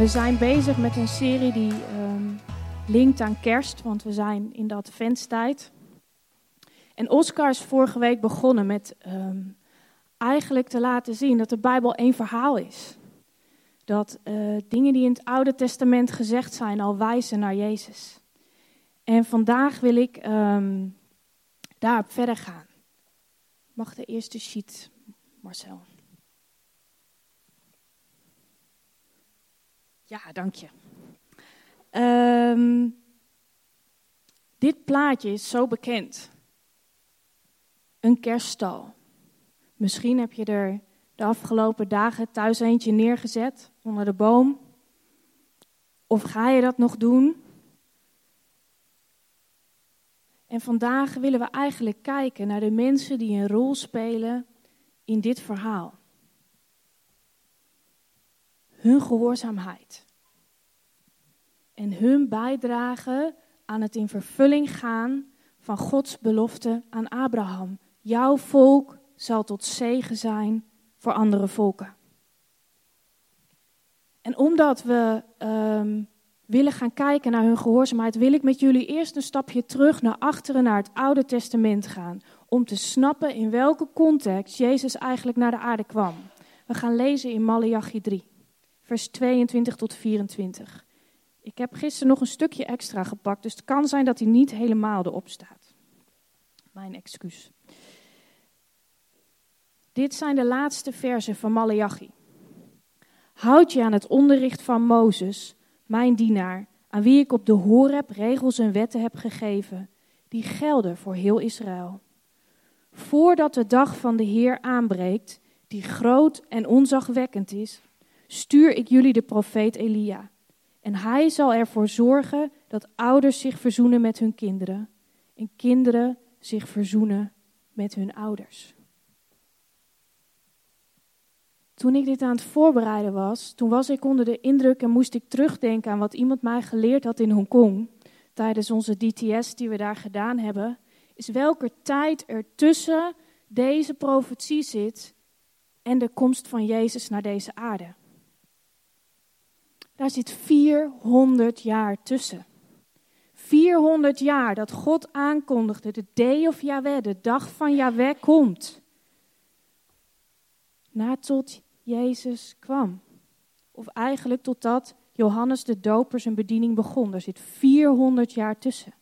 We zijn bezig met een serie die linkt aan kerst, want we zijn in de adventstijd. En Oscar is vorige week begonnen met eigenlijk te laten zien dat de Bijbel één verhaal is. Dat dingen die in het Oude Testament gezegd zijn al wijzen naar Jezus. En vandaag wil ik daarop verder gaan. Mag de eerste sheet, Marcel? Ja, dank je. Dit plaatje is zo bekend. Een kerststal. Misschien heb je er de afgelopen dagen thuis eentje neergezet onder de boom. Of ga je dat nog doen? En vandaag willen we eigenlijk kijken naar de mensen die een rol spelen in dit verhaal. Hun gehoorzaamheid en hun bijdrage aan het in vervulling gaan van Gods belofte aan Abraham. Jouw volk zal tot zegen zijn voor andere volken. En omdat we willen gaan kijken naar hun gehoorzaamheid, wil ik met jullie eerst een stapje terug naar achteren naar het Oude Testament gaan, om te snappen in welke context Jezus eigenlijk naar de aarde kwam. We gaan lezen in Maleachi 3. Vers 22 tot 24. Ik heb gisteren nog een stukje extra gepakt, dus het kan zijn dat hij niet helemaal erop staat. Mijn excuus. Dit zijn de laatste verzen van Maleachi. Houd je aan het onderricht van Mozes, mijn dienaar, aan wie ik op de Horeb regels en wetten heb gegeven, die gelden voor heel Israël. Voordat de dag van de Heer aanbreekt, die groot en onzagwekkend is, stuur ik jullie de profeet Elia. En hij zal ervoor zorgen dat ouders zich verzoenen met hun kinderen. En kinderen zich verzoenen met hun ouders. Toen ik dit aan het voorbereiden was, toen was ik onder de indruk en moest ik terugdenken aan wat iemand mij geleerd had in Hongkong. Tijdens onze DTS die we daar gedaan hebben. Is welke tijd er tussen deze profetie zit en de komst van Jezus naar deze aarde. Daar zit 400 jaar tussen. 400 jaar dat God aankondigde, de day of Yahweh, de dag van Yahweh komt. Na tot Jezus kwam. Of eigenlijk totdat Johannes de Doper zijn bediening begon. Daar zit 400 jaar tussen.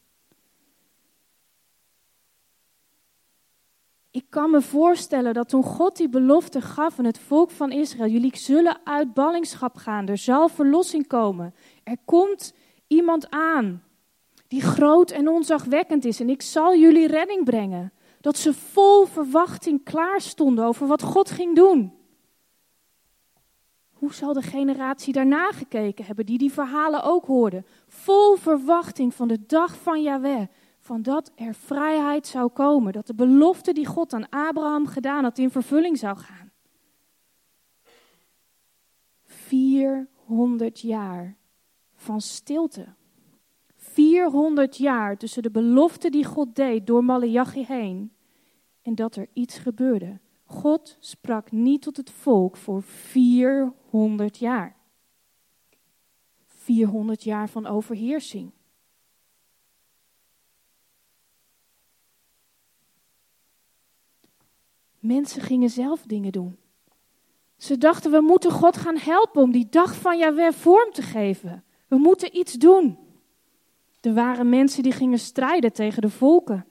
Ik kan me voorstellen dat toen God die belofte gaf aan het volk van Israël, jullie zullen uit ballingschap gaan, er zal verlossing komen. Er komt iemand aan die groot en onzagwekkend is en ik zal jullie redding brengen. Dat ze vol verwachting klaar stonden over wat God ging doen. Hoe zal de generatie daarna gekeken hebben die die verhalen ook hoorden? Vol verwachting van de dag van Yahweh. Van dat er vrijheid zou komen, dat de belofte die God aan Abraham gedaan had in vervulling zou gaan. 400 jaar van stilte. 400 jaar tussen de belofte die God deed door Maleachi heen en dat er iets gebeurde. God sprak niet tot het volk voor 400 jaar. 400 jaar van overheersing. Mensen gingen zelf dingen doen. Ze dachten, we moeten God gaan helpen om die dag van Yahweh vorm te geven. We moeten iets doen. Er waren mensen die gingen strijden tegen de volken.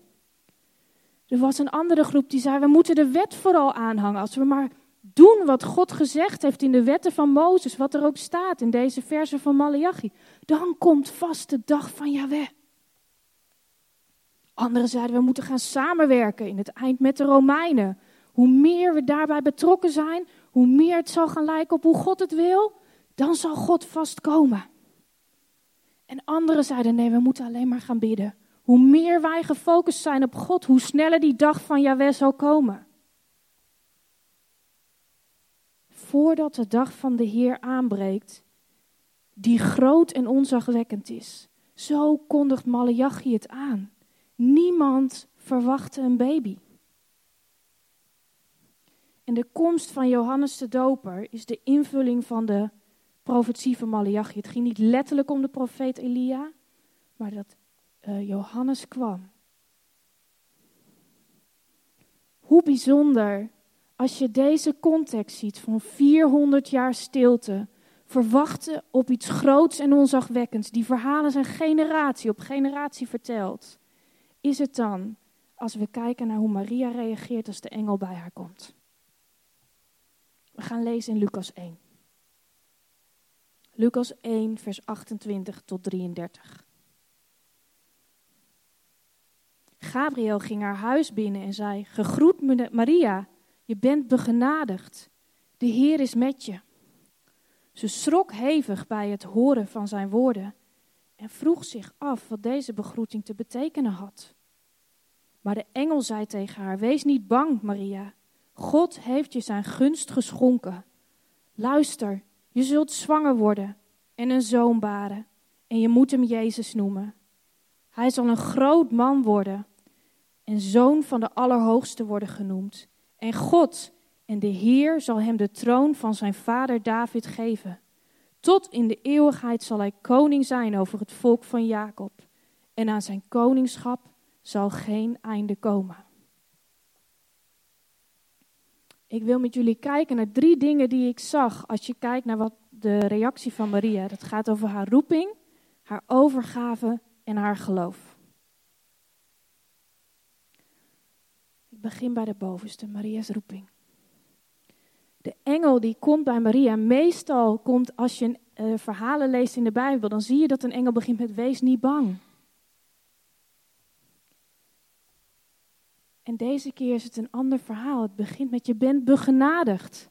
Er was een andere groep die zei, we moeten de wet vooral aanhangen. Als we maar doen wat God gezegd heeft in de wetten van Mozes, wat er ook staat in deze verse van Maleachi, dan komt vast de dag van Yahweh. Anderen zeiden, we moeten gaan samenwerken in het eind met de Romeinen. Hoe meer we daarbij betrokken zijn, hoe meer het zal gaan lijken op hoe God het wil, dan zal God vastkomen. En anderen zeiden, nee, we moeten alleen maar gaan bidden. Hoe meer wij gefocust zijn op God, hoe sneller die dag van Yahweh zal komen. Voordat de dag van de Heer aanbreekt, die groot en onzagwekkend is, zo kondigt Maleachi het aan. Niemand verwachtte een baby. En de komst van Johannes de Doper is de invulling van de profetie van Maleachi. Het ging niet letterlijk om de profeet Elia, maar dat Johannes kwam. Hoe bijzonder als je deze context ziet van 400 jaar stilte, verwachten op iets groots en onzagwekkends. Die verhalen zijn generatie op generatie verteld. Is het dan, als we kijken naar hoe Maria reageert als de engel bij haar komt? We gaan lezen in Lucas 1. Lucas 1, vers 28 tot 33. Gabriel ging haar huis binnen en zei: "Gegroet Maria, je bent begenadigd. De Heer is met je." Ze schrok hevig bij het horen van zijn woorden en vroeg zich af wat deze begroeting te betekenen had. Maar de engel zei tegen haar: "Wees niet bang, Maria. God heeft je zijn gunst geschonken. Luister, je zult zwanger worden en een zoon baren en je moet hem Jezus noemen. Hij zal een groot man worden en zoon van de Allerhoogste worden genoemd. En God en de Heer zal hem de troon van zijn vader David geven. Tot in de eeuwigheid zal hij koning zijn over het volk van Jacob. En aan zijn koningschap zal geen einde komen." Ik wil met jullie kijken naar drie dingen die ik zag als je kijkt naar wat de reactie van Maria. Dat gaat over haar roeping, haar overgave en haar geloof. Ik begin bij de bovenste, Maria's roeping. De engel die komt bij Maria, meestal komt als je verhalen leest in de Bijbel, dan zie je dat een engel begint met: "Wees niet bang." En deze keer is het een ander verhaal. Het begint met: "Je bent begenadigd.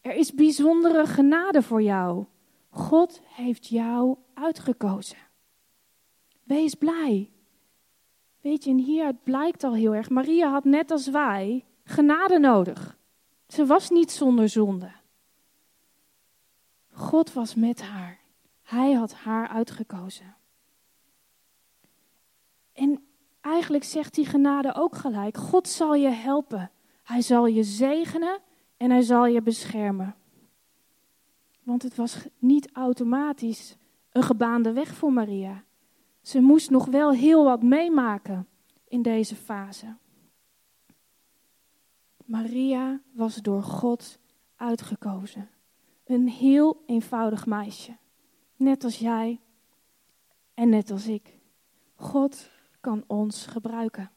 Er is bijzondere genade voor jou. God heeft jou uitgekozen. Wees blij." Weet je, en hieruit blijkt al heel erg, Maria had net als wij genade nodig. Ze was niet zonder zonde. God was met haar. Hij had haar uitgekozen. En eigenlijk zegt die genade ook gelijk: God zal je helpen. Hij zal je zegenen en hij zal je beschermen. Want het was niet automatisch een gebaande weg voor Maria. Ze moest nog wel heel wat meemaken in deze fase. Maria was door God uitgekozen. Een heel eenvoudig meisje. Net als jij en net als ik. God kan ons gebruiken.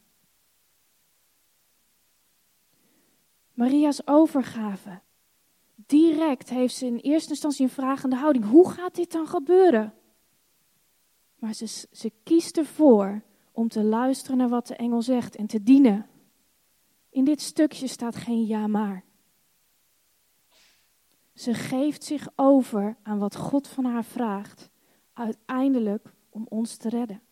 Maria's overgave. Direct heeft ze in eerste instantie een vragende houding. Hoe gaat dit dan gebeuren? Maar ze kiest ervoor om te luisteren naar wat de engel zegt en te dienen. In dit stukje staat geen ja maar. Ze geeft zich over aan wat God van haar vraagt, uiteindelijk om ons te redden.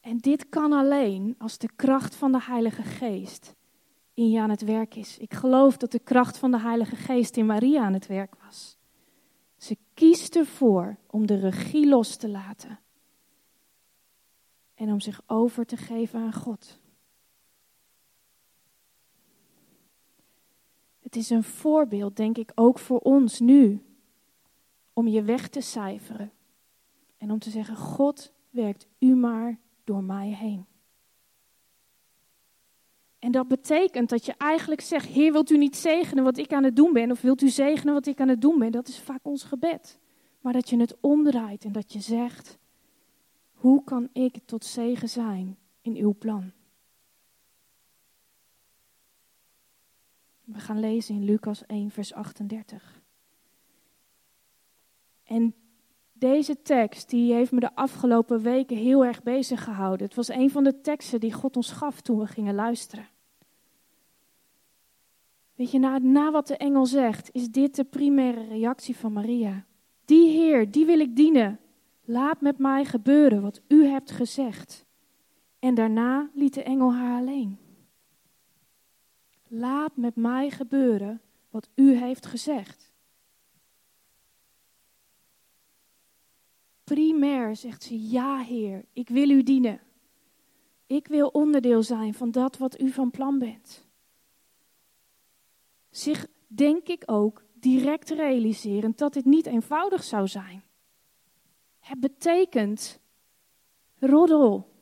En dit kan alleen als de kracht van de Heilige Geest in je aan het werk is. Ik geloof dat de kracht van de Heilige Geest in Maria aan het werk was. Ze kiest ervoor om de regie los te laten en om zich over te geven aan God. Het is een voorbeeld, denk ik, ook voor ons nu, om je weg te cijferen en om te zeggen: God, werkt u maar door mij heen. En dat betekent dat je eigenlijk zegt: Heer, wilt u niet zegenen wat ik aan het doen ben? Of wilt u zegenen wat ik aan het doen ben? Dat is vaak ons gebed. Maar dat je het omdraait en dat je zegt: hoe kan ik tot zegen zijn in uw plan? We gaan lezen in Lucas 1, vers 38. En deze tekst die heeft me de afgelopen weken heel erg bezig gehouden. Het was een van de teksten die God ons gaf toen we gingen luisteren. Weet je, na wat de engel zegt, is dit de primaire reactie van Maria. Die Heer, die wil ik dienen. Laat met mij gebeuren wat u hebt gezegd. En daarna liet de engel haar alleen. Laat met mij gebeuren wat u heeft gezegd. Primair zegt ze: ja Heer, ik wil u dienen. Ik wil onderdeel zijn van dat wat u van plan bent. Zich, denk ik ook, direct realiserend dat dit niet eenvoudig zou zijn. Het betekent roddel,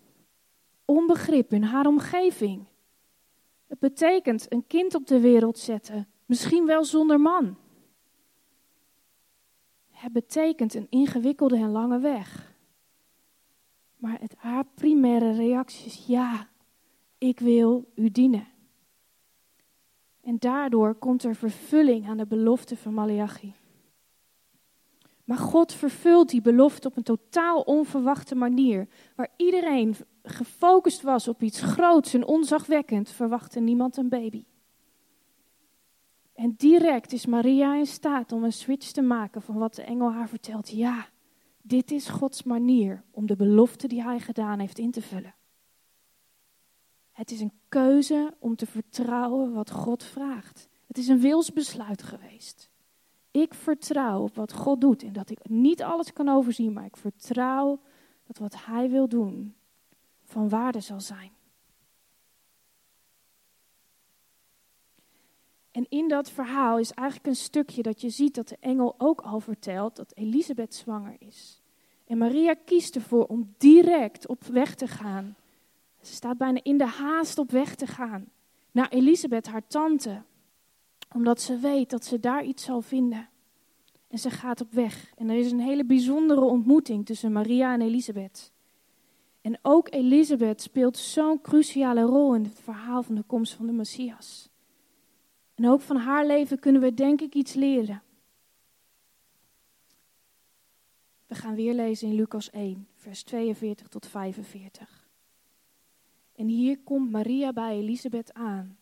onbegrip in haar omgeving. Het betekent een kind op de wereld zetten, misschien wel zonder man. Het betekent een ingewikkelde en lange weg. Maar haar primaire reactie is: ja, ik wil u dienen. En daardoor komt er vervulling aan de belofte van Maleachi. Maar God vervult die belofte op een totaal onverwachte manier. Waar iedereen gefocust was op iets groots en onzagwekkend, verwachtte niemand een baby. En direct is Maria in staat om een switch te maken van wat de engel haar vertelt. Ja, dit is Gods manier om de belofte die hij gedaan heeft in te vullen. Het is een keuze om te vertrouwen wat God vraagt. Het is een wilsbesluit geweest. Ik vertrouw op wat God doet en dat ik niet alles kan overzien, maar ik vertrouw dat wat hij wil doen van waarde zal zijn. En in dat verhaal is eigenlijk een stukje dat je ziet dat de engel ook al vertelt dat Elisabeth zwanger is. En Maria kiest ervoor om direct op weg te gaan. Ze staat bijna in de haast op weg te gaan naar Elisabeth, haar tante. Omdat ze weet dat ze daar iets zal vinden. En ze gaat op weg. En er is een hele bijzondere ontmoeting tussen Maria en Elisabeth. En ook Elisabeth speelt zo'n cruciale rol in het verhaal van de komst van de Messias. En ook van haar leven kunnen we denk ik iets leren. We gaan weer lezen in Lucas 1, vers 42 tot 45. En hier komt Maria bij Elisabeth aan.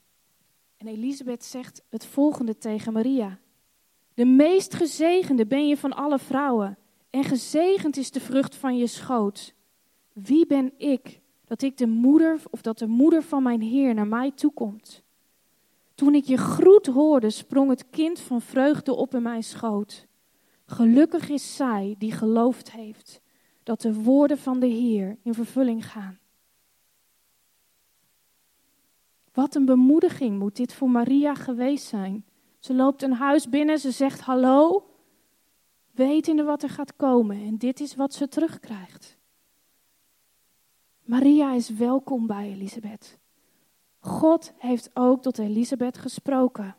En Elisabeth zegt het volgende tegen Maria. De meest gezegende ben je van alle vrouwen. En gezegend is de vrucht van je schoot. Wie ben ik dat de moeder van mijn Heer naar mij toekomt? Toen ik je groet hoorde, sprong het kind van vreugde op in mijn schoot. Gelukkig is zij die geloofd heeft dat de woorden van de Heer in vervulling gaan. Wat een bemoediging moet dit voor Maria geweest zijn. Ze loopt een huis binnen, ze zegt hallo, wetende wat er gaat komen en dit is wat ze terugkrijgt. Maria is welkom bij Elisabeth. God heeft ook tot Elisabeth gesproken.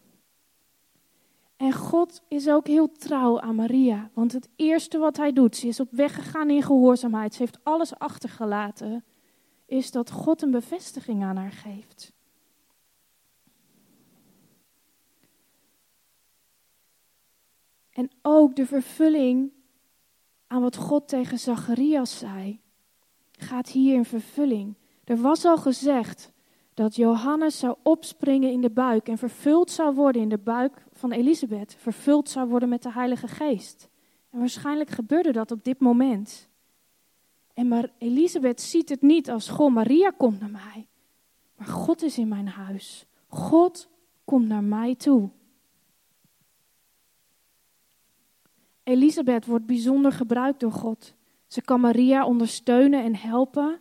En God is ook heel trouw aan Maria, want het eerste wat hij doet, ze is op weg gegaan in gehoorzaamheid, ze heeft alles achtergelaten, is dat God een bevestiging aan haar geeft. En ook de vervulling aan wat God tegen Zacharias zei, gaat hier in vervulling. Er was al gezegd dat Johannes zou opspringen in de buik en vervuld zou worden in de buik van Elisabeth, vervuld zou worden met de Heilige Geest. En waarschijnlijk gebeurde dat op dit moment. En maar Elisabeth ziet het niet als, goh, Maria komt naar mij. Maar God is in mijn huis. God komt naar mij toe. Elisabeth wordt bijzonder gebruikt door God. Ze kan Maria ondersteunen en helpen.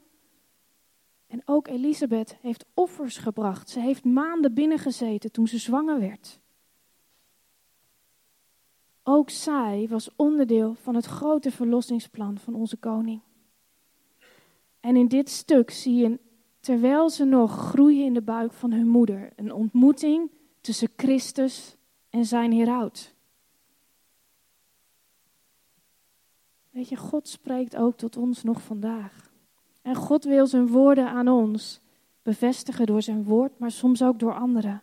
En ook Elisabeth heeft offers gebracht. Ze heeft maanden binnengezeten toen ze zwanger werd. Ook zij was onderdeel van het grote verlossingsplan van onze koning. En in dit stuk zie je, terwijl ze nog groeien in de buik van hun moeder, een ontmoeting tussen Christus en zijn heraut. Weet je, God spreekt ook tot ons nog vandaag. En God wil zijn woorden aan ons bevestigen door zijn woord, maar soms ook door anderen.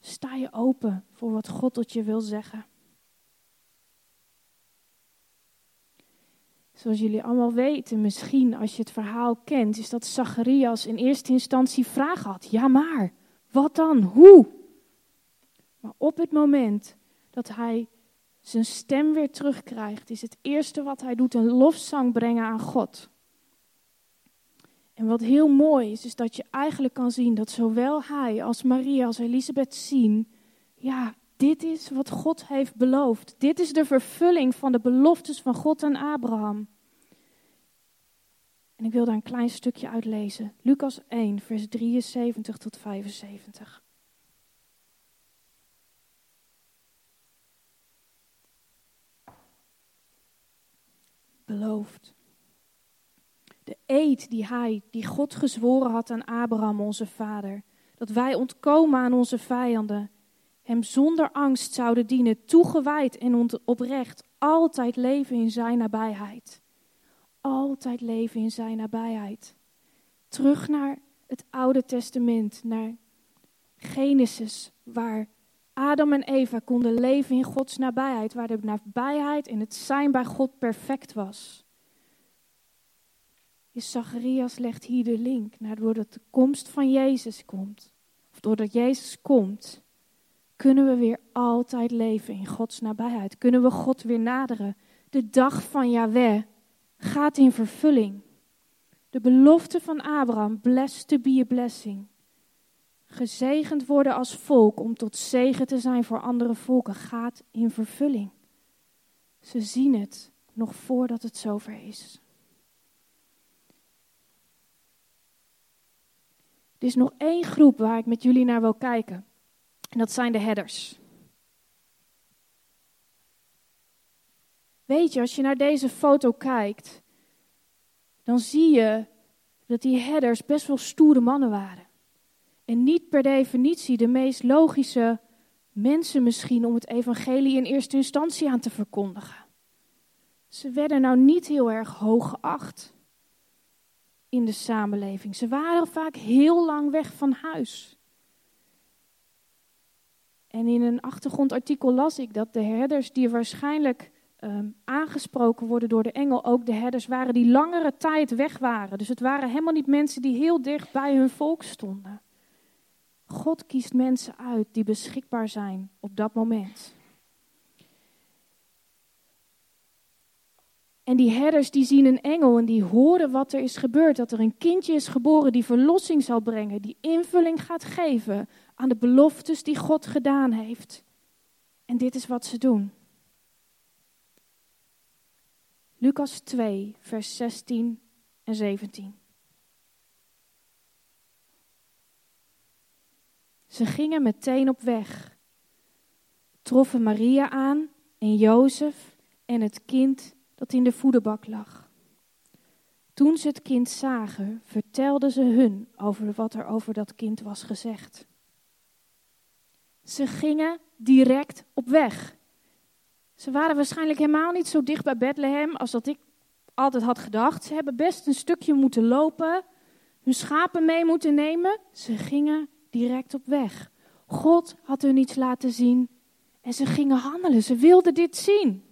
Sta je open voor wat God tot je wil zeggen. Zoals jullie allemaal weten, misschien als je het verhaal kent, is dat Zacharias in eerste instantie vragen had. Ja maar, wat dan? Hoe? Maar op het moment dat hij zijn stem weer terugkrijgt, is het eerste wat hij doet een lofzang brengen aan God. En wat heel mooi is, is dat je eigenlijk kan zien dat zowel hij als Maria als Elisabeth zien, ja, dit is wat God heeft beloofd. Dit is de vervulling van de beloftes van God aan Abraham. En ik wil daar een klein stukje uit lezen. Lucas 1, vers 73 tot 75. beloofd. De eed die God gezworen had aan Abraham, onze vader, dat wij ontkomen aan onze vijanden, hem zonder angst zouden dienen, toegewijd en oprecht, altijd leven in zijn nabijheid. Altijd leven in zijn nabijheid. Terug naar het Oude Testament, naar Genesis, waar Adam en Eva konden leven in Gods nabijheid, waar de nabijheid en het zijn bij God perfect was. Zacharias legt hier de link naar doordat de komst van Jezus komt, of doordat Jezus komt, kunnen we weer altijd leven in Gods nabijheid. Kunnen we God weer naderen. De dag van Jahweh gaat in vervulling. De belofte van Abraham, blessed to be a blessing. Gezegend worden als volk om tot zegen te zijn voor andere volken, gaat in vervulling. Ze zien het nog voordat het zover is. Er is nog één groep waar ik met jullie naar wil kijken. En dat zijn de herders. Weet je, als je naar deze foto kijkt, dan zie je dat die herders best wel stoere mannen waren. En niet per definitie de meest logische mensen misschien om het evangelie in eerste instantie aan te verkondigen. Ze werden nou niet heel erg hoog geacht in de samenleving. Ze waren vaak heel lang weg van huis. En in een achtergrondartikel las ik dat de herders die waarschijnlijk aangesproken worden door de engel, ook de herders waren die langere tijd weg waren. Dus het waren helemaal niet mensen die heel dicht bij hun volk stonden. God kiest mensen uit die beschikbaar zijn op dat moment. En die herders die zien een engel en die horen wat er is gebeurd. Dat er een kindje is geboren die verlossing zal brengen. Die invulling gaat geven aan de beloftes die God gedaan heeft. En dit is wat ze doen. Lucas 2, vers 16 en 17. Ze gingen meteen op weg. Troffen Maria aan en Jozef en het kind dat in de voederbak lag. Toen ze het kind zagen, vertelden ze hun over wat er over dat kind was gezegd. Ze gingen direct op weg. Ze waren waarschijnlijk helemaal niet zo dicht bij Bethlehem als dat ik altijd had gedacht. Ze hebben best een stukje moeten lopen, hun schapen mee moeten nemen. Ze gingen direct op weg. God had hun iets laten zien en ze gingen handelen. Ze wilden dit zien.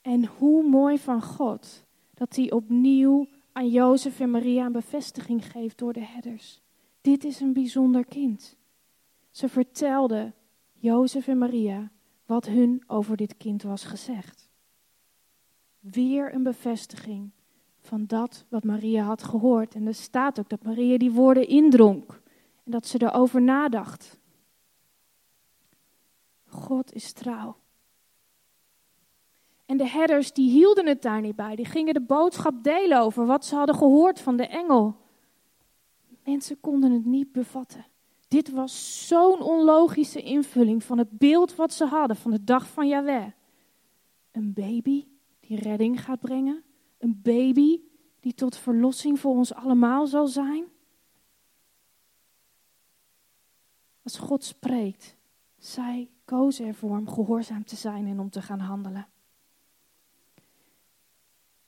En hoe mooi van God dat hij opnieuw aan Jozef en Maria een bevestiging geeft door de herders. Dit is een bijzonder kind. Ze vertelden Jozef en Maria wat hun over dit kind was gezegd. Weer een bevestiging van dat wat Maria had gehoord. En er staat ook dat Maria die woorden indronk en dat ze erover nadacht. God is trouw. En de herders die hielden het daar niet bij. Die gingen de boodschap delen over wat ze hadden gehoord van de engel. Mensen konden het niet bevatten. Dit was zo'n onlogische invulling van het beeld wat ze hadden van de dag van Jahweh. Een baby die redding gaat brengen. Een baby die tot verlossing voor ons allemaal zal zijn. Als God spreekt, zij kozen ervoor om gehoorzaam te zijn en om te gaan handelen.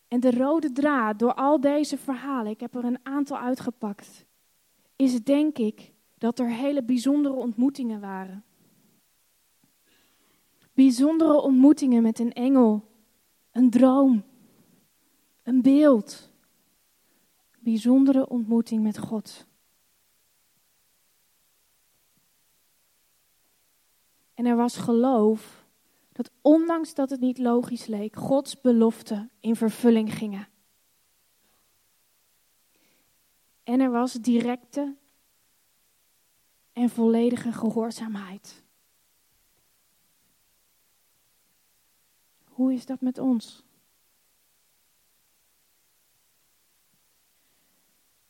En de rode draad door al deze verhalen, ik heb er een aantal uitgepakt, is het denk ik dat er hele bijzondere ontmoetingen waren. Bijzondere ontmoetingen met een engel, een droom, een beeld. Bijzondere ontmoeting met God. En er was geloof. Dat ondanks dat het niet logisch leek, Gods beloften in vervulling gingen. En er was directe en volledige gehoorzaamheid. Hoe is dat met ons?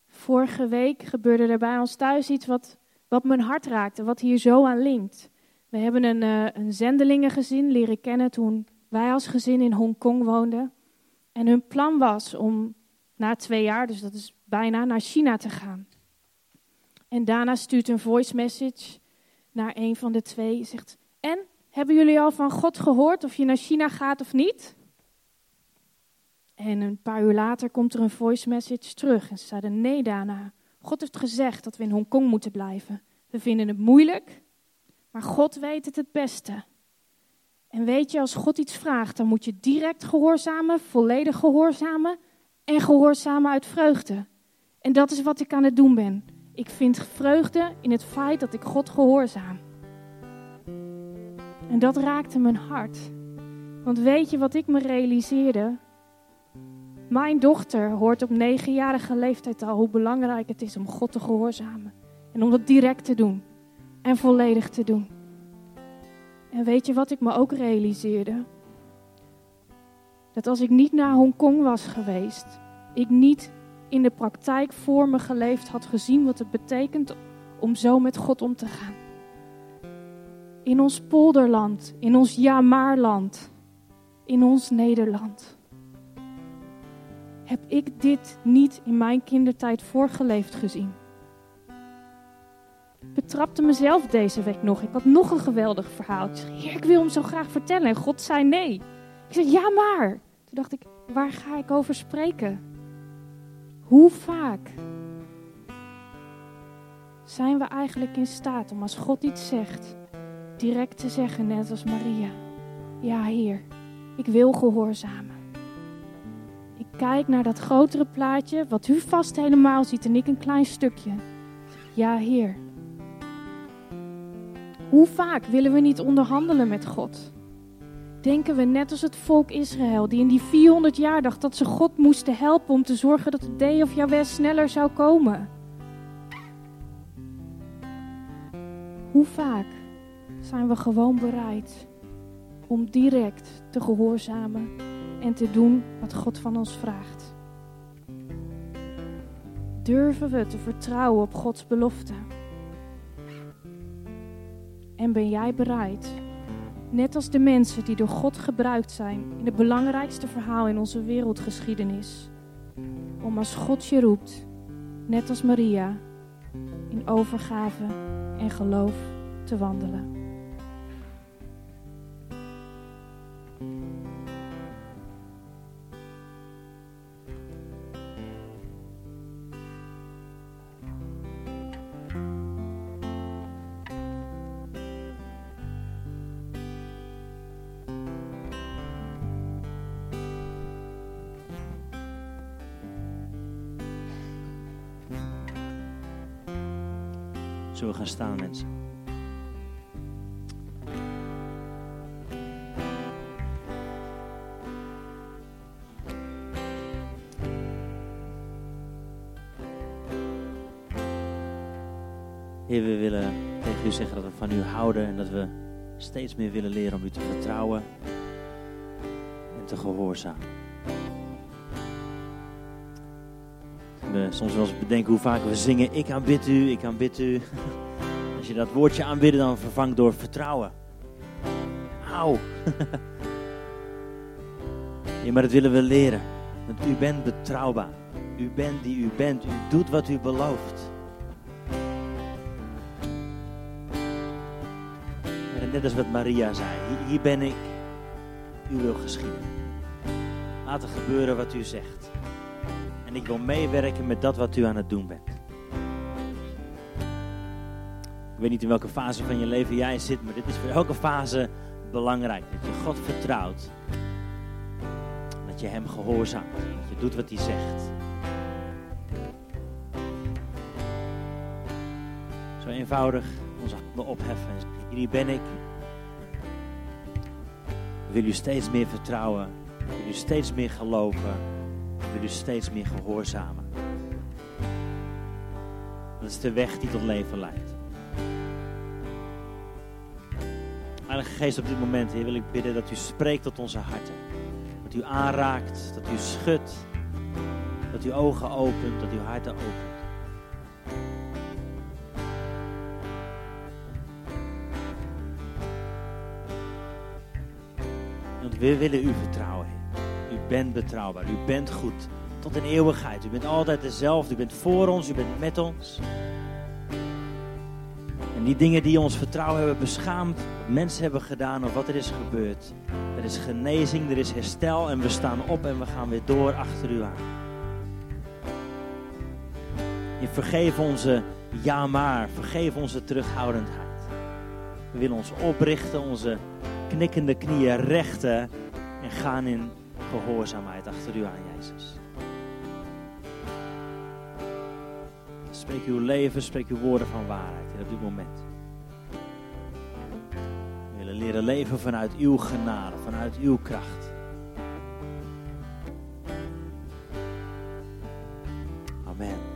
Vorige week gebeurde er bij ons thuis iets wat mijn hart raakte, wat hier zo aan linkt. We hebben een zendelingengezin leren kennen toen wij als gezin in Hongkong woonden. En hun plan was om na 2 jaar, dus dat is bijna, naar China te gaan. En daarna stuurt een voice message naar een van de twee. Zegt, en, hebben jullie al van God gehoord of je naar China gaat of niet? En een paar uur later komt er een voice message terug. En ze zeiden, nee Dana, God heeft gezegd dat we in Hongkong moeten blijven. We vinden het moeilijk, maar God weet het beste. En weet je, als God iets vraagt, dan moet je direct gehoorzamen, volledig gehoorzamen en gehoorzamen uit vreugde. En dat is wat ik aan het doen ben. Ik vind vreugde in het feit dat ik God gehoorzaam. En dat raakte mijn hart. Want weet je wat ik me realiseerde? Mijn dochter hoort op 9-jarige leeftijd al hoe belangrijk het is om God te gehoorzamen. En om dat direct te doen. En volledig te doen. En weet je wat ik me ook realiseerde? Dat als ik niet naar Hongkong was geweest, ik niet in de praktijk voor me geleefd had gezien wat het betekent om zo met God om te gaan. In ons polderland, in ons ja-maar-land, in ons Nederland. Heb ik dit niet in mijn kindertijd voorgeleefd gezien? Ik betrapte mezelf deze week nog. Ik had nog een geweldig verhaal. Ik zei, Heer, ik wil hem zo graag vertellen. En God zei nee. Ik zei, ja maar. Toen dacht ik, waar ga ik over spreken? Hoe vaak zijn we eigenlijk in staat om als God iets zegt, direct te zeggen, net als Maria. Ja, Heer, ik wil gehoorzamen. Ik kijk naar dat grotere plaatje, wat u vast helemaal ziet en ik een klein stukje. Ja, Heer. Hoe vaak willen we niet onderhandelen met God? Denken we net als het volk Israël, die in die 400 jaar dacht dat ze God moesten helpen om te zorgen dat de day of Jahweh sneller zou komen. Hoe vaak zijn we gewoon bereid om direct te gehoorzamen en te doen wat God van ons vraagt? Durven we te vertrouwen op Gods belofte? En ben jij bereid, net als de mensen die door God gebruikt zijn in het belangrijkste verhaal in onze wereldgeschiedenis, om als God je roept, net als Maria, in overgave en geloof te wandelen? Zullen we gaan staan, mensen? Heer, we willen tegen u zeggen dat we van u houden en dat we steeds meer willen leren om u te vertrouwen en te gehoorzamen. We soms wel eens bedenken hoe vaak we zingen, ik aanbid u, ik aanbid u. Als je dat woordje aanbidden dan vervangt door vertrouwen. Auw. Ja, maar dat willen we leren. Want u bent betrouwbaar. U bent die u bent. U doet wat u belooft. En net als wat Maria zei, hier ben ik. U wil geschieden. Laat er gebeuren wat u zegt. En ik wil meewerken met dat wat u aan het doen bent. Ik weet niet in welke fase van je leven jij zit, maar dit is voor elke fase belangrijk. Dat je God vertrouwt. Dat je hem gehoorzaamt. Dat je doet wat hij zegt. Zo eenvoudig onze handen opheffen en zeggen, hier ben ik. Ik wil u steeds meer vertrouwen. Ik wil u steeds meer geloven. We dus steeds meer gehoorzamen. Dat is de weg die tot leven leidt. Heilige Geest, op dit moment, Heer, wil ik bidden dat u spreekt tot onze harten. Dat u aanraakt, dat u schudt, dat u ogen opent, dat u harten opent. Want we willen u vertrouwen, Heer. U bent betrouwbaar, u bent goed. Tot in eeuwigheid. U bent altijd dezelfde. U bent voor ons, u bent met ons. En die dingen die ons vertrouwen hebben beschaamd, mensen hebben gedaan of wat er is gebeurd. Er is genezing, er is herstel en we staan op en we gaan weer door achter u aan. Je vergeef onze ja maar, vergeef onze terughoudendheid. We willen ons oprichten, onze knikkende knieën rechten en gaan in gehoorzaamheid achter u aan, Jezus. Spreek uw leven, spreek uw woorden van waarheid. En op dit moment. We willen leren leven vanuit uw genade, vanuit uw kracht. Amen.